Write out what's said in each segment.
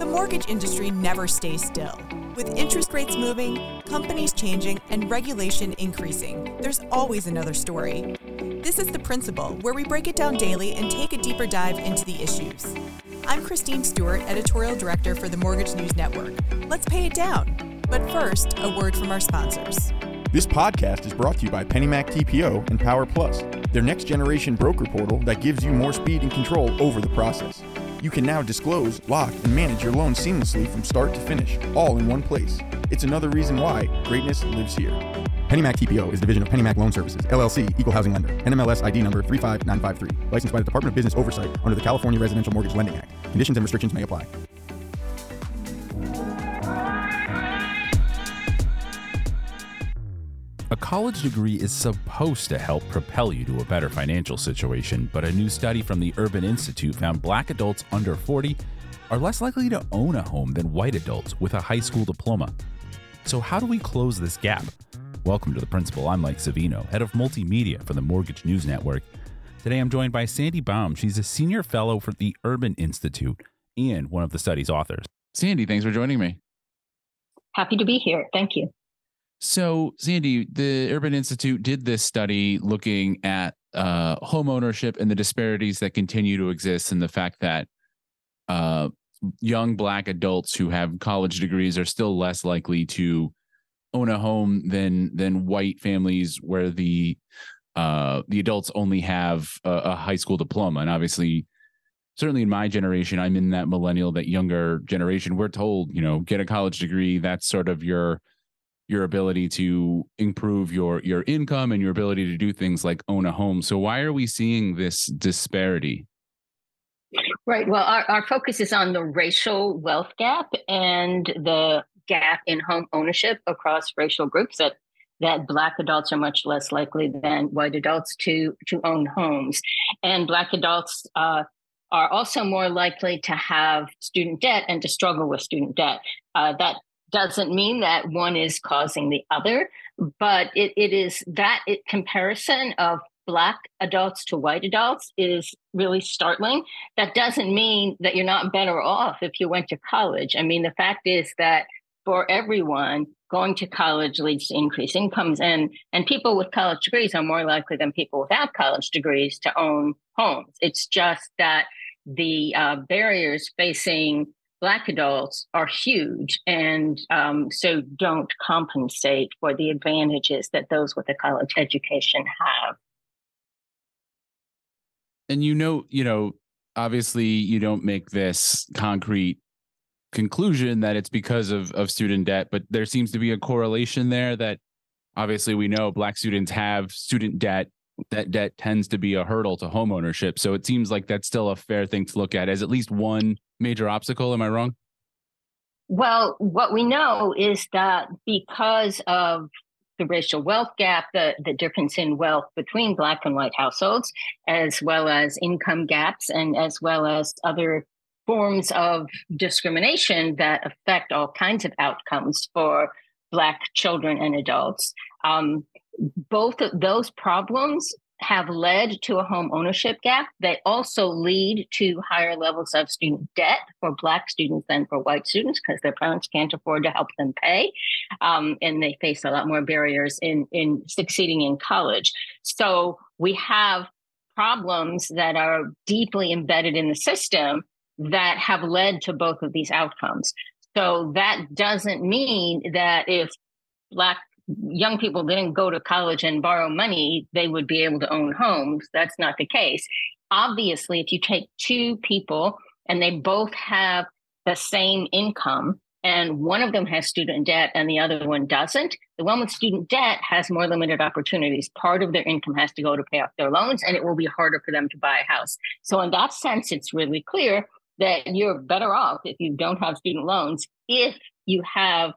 The mortgage industry never stays still. With interest rates moving, companies changing, and regulation increasing, there's always another story. This is The Principal, where we break it down daily and take a deeper dive into the issues. I'm Christine Stewart, Editorial Director for the Mortgage News Network. Let's pay it down. But first, a word from our sponsors. This podcast is brought to you by PennyMac TPO and PowerPlus, their next-generation broker portal that gives you more speed and control over the process. You can now disclose, lock, and manage your loan seamlessly from start to finish, all in one place. It's another reason why greatness lives here. PennyMac TPO is a division of PennyMac Loan Services, LLC, Equal Housing Lender, NMLS ID number 35953, licensed by the Department of Business Oversight under the California Residential Mortgage Lending Act. Conditions and restrictions may apply. A college degree is supposed to help propel you to a better financial situation, but a new study from the Urban Institute found Black adults under 40 are less likely to own a home than white adults with a high school diploma. So how do we close this gap? Welcome to The Principal. I'm Mike Savino, head of multimedia for the Mortgage News Network. Today I'm joined by Sandy Baum. She's a senior fellow for the Urban Institute and one of the study's authors. Sandy, thanks for joining me. Happy to be here. Thank you. So, Sandy, the Urban Institute did this study looking at home ownership and the disparities that continue to exist, and the fact that young Black adults who have college degrees are still less likely to own a home than white families where the adults only have a high school diploma. And obviously, certainly in my generation, I'm in that millennial, that younger generation. We're told, you know, get a college degree. That's sort of your ability to improve your income and your ability to do things like own a home. So why are we seeing this disparity? Right. Well, our focus is on the racial wealth gap and the gap in home ownership across racial groups, that Black adults are much less likely than white adults to own homes. And Black adults are also more likely to have student debt and to struggle with student debt. That doesn't mean that one is causing the other, but it is that comparison of Black adults to white adults is really startling. That doesn't mean that you're not better off if you went to college. I mean, the fact is that for everyone, going to college leads to increased incomes, and people with college degrees are more likely than people without college degrees to own homes. It's just that the barriers facing Black adults are huge, and so don't compensate for the advantages that those with a college education have. And you know, obviously you don't make this concrete conclusion that it's because of student debt, but there seems to be a correlation there that obviously we know Black students have student debt. That debt tends to be a hurdle to homeownership. So it seems like that's still a fair thing to look at as at least one major obstacle. Am I wrong? Well, what we know is that because of the racial wealth gap, the difference in wealth between Black and white households, as well as income gaps, and as well as other forms of discrimination that affect all kinds of outcomes for Black children and adults. Both of those problems have led to a home ownership gap. They also lead to higher levels of student debt for Black students than for white students because their parents can't afford to help them pay. And they face a lot more barriers in succeeding in college. So we have problems that are deeply embedded in the system that have led to both of these outcomes. So that doesn't mean that if Black young people didn't go to college and borrow money, they would be able to own homes. That's not the case. Obviously, if you take two people and they both have the same income and one of them has student debt and the other one doesn't, the one with student debt has more limited opportunities. Part of their income has to go to pay off their loans, and it will be harder for them to buy a house. So in that sense, it's really clear that you're better off if you don't have student loans, if you have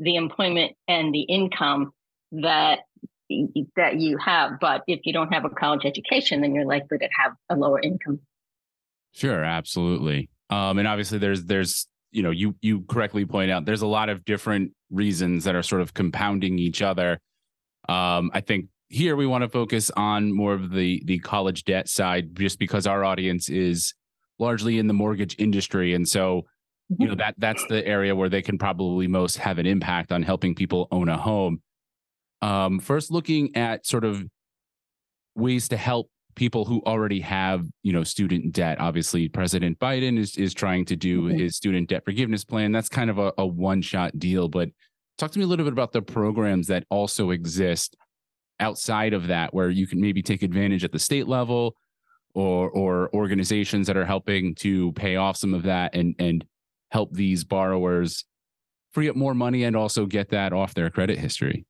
the employment and the income that you have. But if you don't have a college education, then you're likely to have a lower income. Sure, absolutely. And obviously there's, you know, you correctly point out, there's a lot of different reasons that are sort of compounding each other. I think here we want to focus on more of the college debt side, just because our audience is largely in the mortgage industry. And so you know, that's the area where they can probably most have an impact on helping people own a home. First, looking at sort of ways to help people who already have, you know, student debt. Obviously, President Biden is trying to do his student debt forgiveness plan. That's kind of a one-shot deal. But talk to me a little bit about the programs that also exist outside of that, where you can maybe take advantage at the state level or organizations that are helping to pay off some of that and help these borrowers free up more money and also get that off their credit history.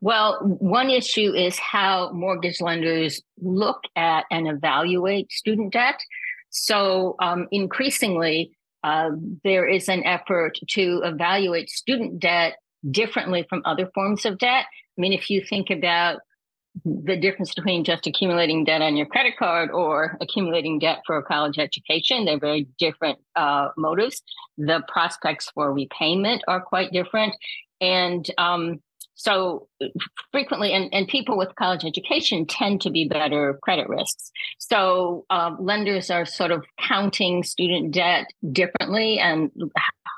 Well, one issue is how mortgage lenders look at and evaluate student debt. So increasingly, there is an effort to evaluate student debt differently from other forms of debt. I mean, if you think about the difference between just accumulating debt on your credit card or accumulating debt for a college education, they're very different motives. The prospects for repayment are quite different. And so frequently, and people with college education tend to be better credit risks. So lenders are sort of counting student debt differently and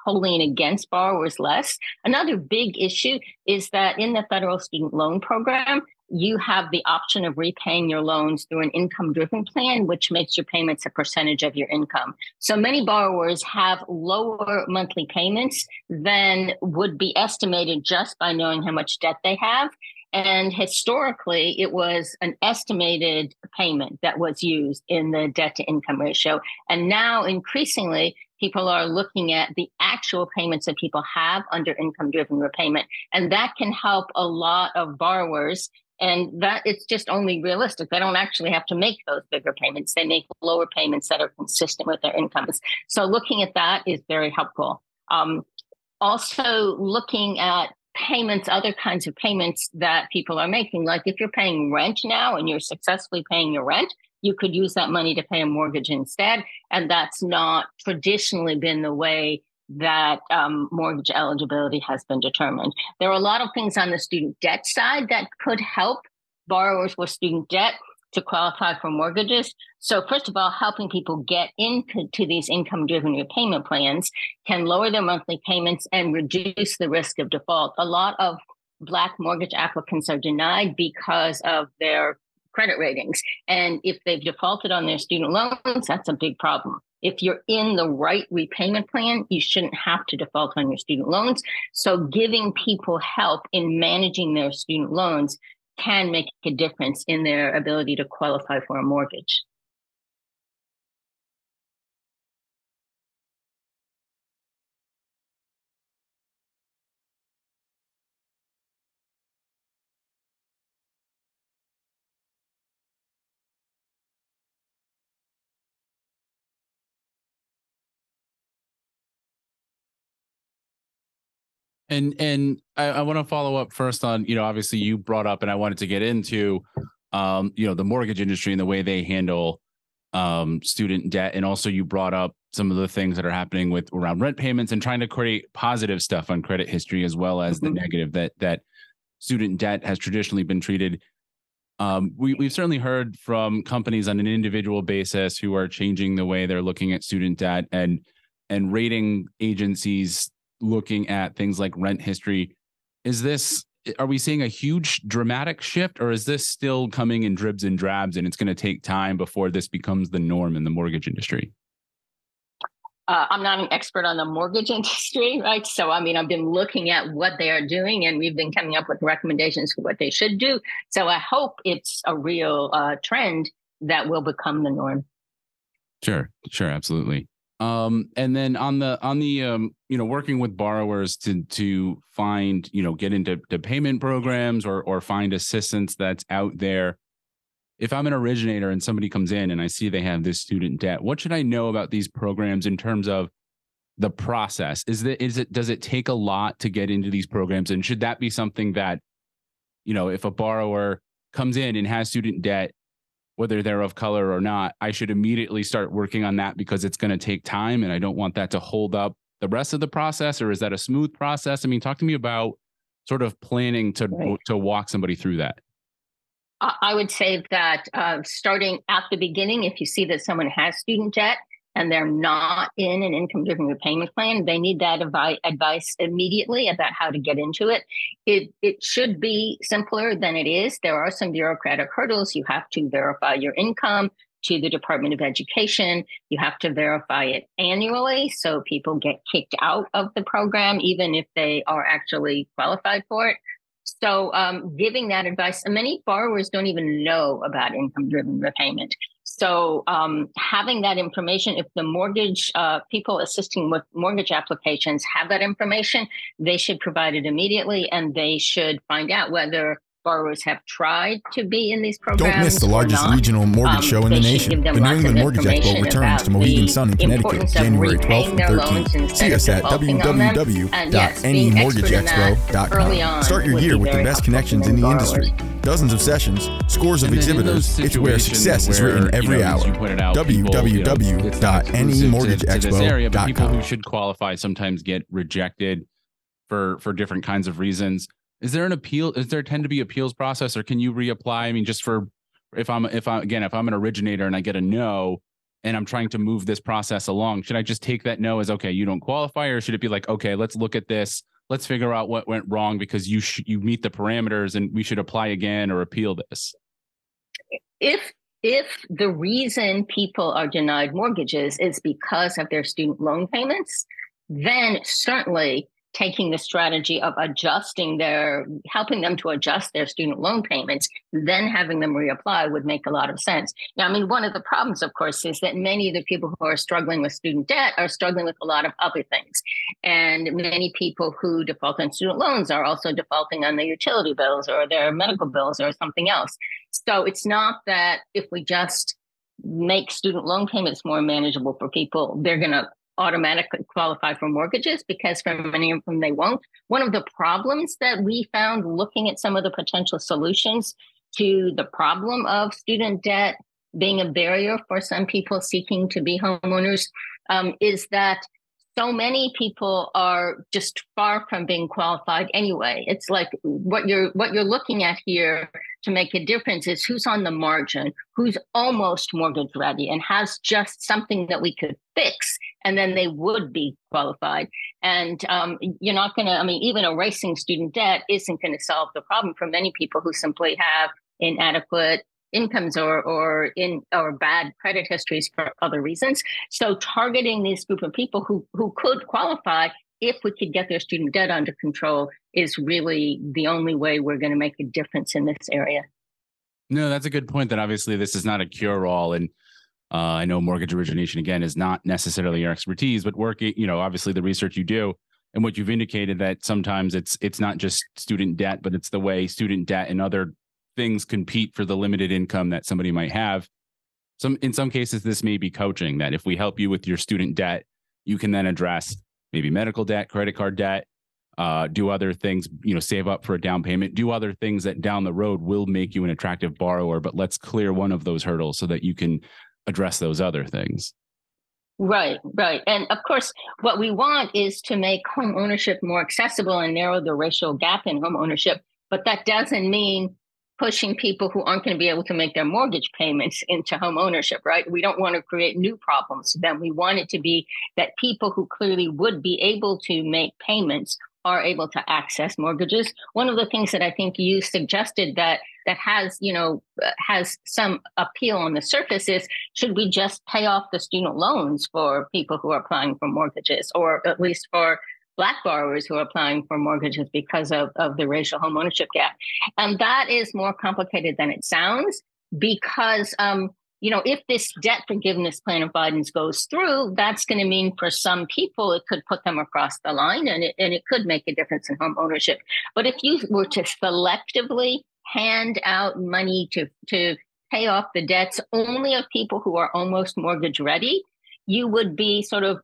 holding it against borrowers less. Another big issue is that in the federal student loan program, you have the option of repaying your loans through an income-driven plan, which makes your payments a percentage of your income. So many borrowers have lower monthly payments than would be estimated just by knowing how much debt they have. And historically, it was an estimated payment that was used in the debt-to-income ratio. And now, increasingly, people are looking at the actual payments that people have under income-driven repayment. And that can help a lot of borrowers. And that it's just only realistic. They don't actually have to make those bigger payments. They make lower payments that are consistent with their incomes. So looking at that is very helpful. Also looking at payments, other kinds of payments that people are making. Like if you're paying rent now and you're successfully paying your rent, you could use that money to pay a mortgage instead. And that's not traditionally been the way that mortgage eligibility has been determined. There are a lot of things on the student debt side that could help borrowers with student debt to qualify for mortgages. So first of all, helping people get into these income-driven repayment plans can lower their monthly payments and reduce the risk of default. A lot of Black mortgage applicants are denied because of their credit ratings. And if they've defaulted on their student loans, that's a big problem. If you're in the right repayment plan, you shouldn't have to default on your student loans. So giving people help in managing their student loans can make a difference in their ability to qualify for a mortgage. And I want to follow up first on, you know, obviously you brought up and I wanted to get into, you know, the mortgage industry and the way they handle student debt. And also you brought up some of the things that are happening with around rent payments and trying to create positive stuff on credit history, as well as the negative that student debt has traditionally been treated. We've certainly heard from companies on an individual basis who are changing the way they're looking at student debt and rating agencies looking at things like rent history. Are we seeing a huge dramatic shift, or is this still coming in dribs and drabs and it's going to take time before this becomes the norm in the mortgage industry? I'm not an expert on the mortgage industry, right? So, I mean, I've been looking at what they are doing and we've been coming up with recommendations for what they should do. So I hope it's a real trend that will become the norm. Sure. Absolutely. And then on the you know, working with borrowers to find, you know, get into payment programs or find assistance that's out there. If I'm an originator and somebody comes in and I see they have this student debt, what should I know about these programs in terms of the process? Does it take a lot to get into these programs? And should that be something that, you know, if a borrower comes in and has student debt, whether they're of color or not, I should immediately start working on that because it's going to take time and I don't want that to hold up the rest of the process? Or is that a smooth process? I mean, talk to me about sort of planning to walk somebody through that. I would say that starting at the beginning, if you see that someone has student debt and they're not in an income-driven repayment plan, they need that advice immediately about how to get into it. It should be simpler than it is. There are some bureaucratic hurdles. You have to verify your income to the Department of Education. You have to verify it annually, so people get kicked out of the program, even if they are actually qualified for it. So giving that advice, and many borrowers don't even know about income-driven repayment. So having that information, if the mortgage people assisting with mortgage applications have that information, they should provide it immediately, and they should find out whether borrowers have tried to be in these programs. Don't miss the largest regional mortgage show in the nation. The New England Mortgage Expo returns to Mohegan Sun in Connecticut, January 12th and 13th. See us at www.anymortgageexpo.com. Start your year with the best connections in the industry. Dozens of sessions, scores of exhibitors. It's where success is written every hour. www.anymortgageexpo.com. People who should qualify sometimes get rejected for different kinds of reasons. Is there an appeal? Is there tend to be appeals process, or can you reapply? I mean, just for if I'm an originator and I get a no, and I'm trying to move this process along, should I just take that no as okay, you don't qualify, or should it be like okay, let's look at this, let's figure out what went wrong because you meet the parameters and we should apply again or appeal this? If the reason people are denied mortgages is because of their student loan payments, then certainly taking the strategy of helping them to adjust their student loan payments, then having them reapply would make a lot of sense. Now, I mean, one of the problems, of course, is that many of the people who are struggling with student debt are struggling with a lot of other things. And many people who default on student loans are also defaulting on their utility bills or their medical bills or something else. So it's not that if we just make student loan payments more manageable for people, they're going to automatically qualify for mortgages, because for many of them, they won't. One of the problems that we found looking at some of the potential solutions to the problem of student debt being a barrier for some people seeking to be homeowners is that so many people are just far from being qualified anyway. It's like what you're looking at here to make a difference is who's on the margin, who's almost mortgage ready and has just something that we could fix, and then they would be qualified. And you're not going to, I mean, even erasing student debt isn't going to solve the problem for many people who simply have inadequate incomes or bad credit histories for other reasons. So targeting this group of people who could qualify if we could get their student debt under control is really the only way we're going to make a difference in this area. No, that's a good point that obviously this is not a cure-all. And I know mortgage origination, again, is not necessarily your expertise, but working, you know, obviously the research you do and what you've indicated that sometimes it's not just student debt, but it's the way student debt and other things compete for the limited income that somebody might have. In some cases, this may be coaching, that if we help you with your student debt, you can then address maybe medical debt, credit card debt, do other things, you know, save up for a down payment, do other things that down the road will make you an attractive borrower, but let's clear one of those hurdles so that you can address those other things. Right. And of course, what we want is to make home ownership more accessible and narrow the racial gap in home ownership, but that doesn't mean pushing people who aren't going to be able to make their mortgage payments into home ownership, right? We don't want to create new problems. Then we want it to be that people who clearly would be able to make payments are able to access mortgages. One of the things that I think you suggested that has, you know, has some appeal on the surface is, should we just pay off the student loans for people who are applying for mortgages, or at least for Black borrowers who are applying for mortgages because of the racial home ownership gap? And that is more complicated than it sounds, because, you know, if this debt forgiveness plan of Biden's goes through, that's going to mean for some people, it could put them across the line, and it could make a difference in home ownership. But if you were to selectively hand out money to pay off the debts only of people who are almost mortgage ready, you would be sort of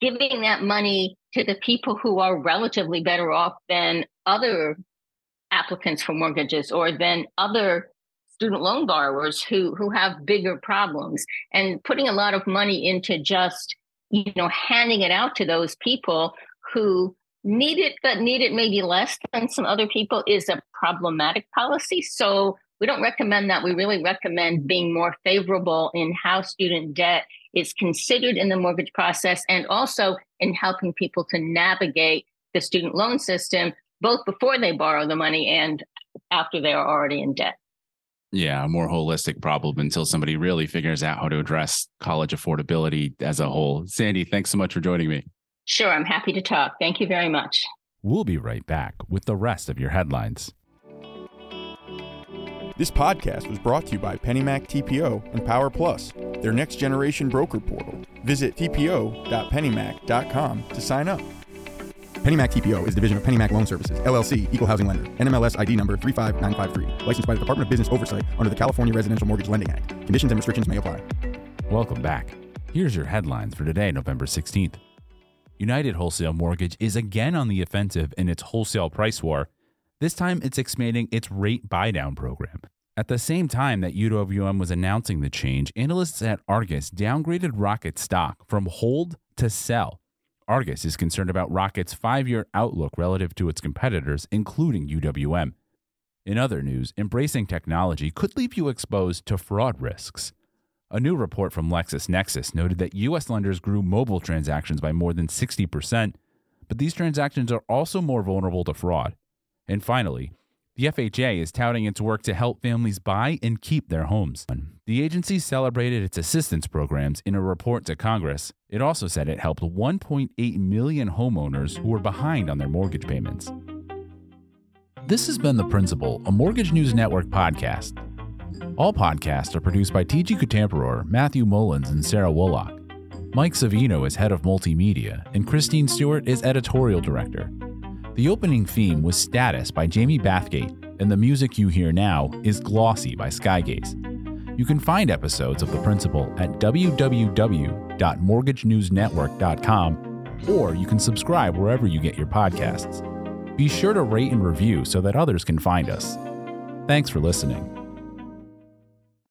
giving that money to the people who are relatively better off than other applicants for mortgages, or than other student loan borrowers who have bigger problems. And putting a lot of money into just, you know, handing it out to those people who need it, but need it maybe less than some other people, is a problematic policy. So we don't recommend that. We really recommend being more favorable in how student debt is considered in the mortgage process and also in helping people to navigate the student loan system, both before they borrow the money and after they are already in debt. Yeah, a more holistic problem until somebody really figures out how to address college affordability as a whole. Sandy, thanks so much for joining me. Sure, I'm happy to talk. Thank you very much. We'll be right back with the rest of your headlines. This podcast was brought to you by PennyMac TPO and PowerPlus, their next-generation broker portal. Visit tpo.pennymac.com to sign up. PennyMac TPO is a division of PennyMac Loan Services, LLC, Equal Housing Lender, NMLS ID number 35953, licensed by the Department of Business Oversight under the California Residential Mortgage Lending Act. Conditions and restrictions may apply. Welcome back. Here's your headlines for today, November 16th. United Wholesale Mortgage is again on the offensive in its wholesale price war. This time, it's expanding its rate buy-down program. At the same time that UWM was announcing the change, analysts at Argus downgraded Rocket stock from hold to sell. Argus is concerned about Rocket's five-year outlook relative to its competitors, including UWM. In other news, embracing technology could leave you exposed to fraud risks. A new report from LexisNexis noted that U.S. lenders grew mobile transactions by more than 60%, but these transactions are also more vulnerable to fraud. And finally, the FHA is touting its work to help families buy and keep their homes. The agency celebrated its assistance programs in a report to Congress. It also said it helped 1.8 million homeowners who were behind on their mortgage payments. This has been The Principal, a Mortgage News Network podcast. All podcasts are produced by TG Cutampereur, Matthew Mullins, and Sarah Woolock. Mike Savino is head of multimedia, and Christine Stewart is editorial director. The opening theme was Status by Jamie Bathgate, and the music you hear now is Glossy by SkyGaze. You can find episodes of The Principal at www.mortgagenewsnetwork.com, or you can subscribe wherever you get your podcasts. Be sure to rate and review so that others can find us. Thanks for listening.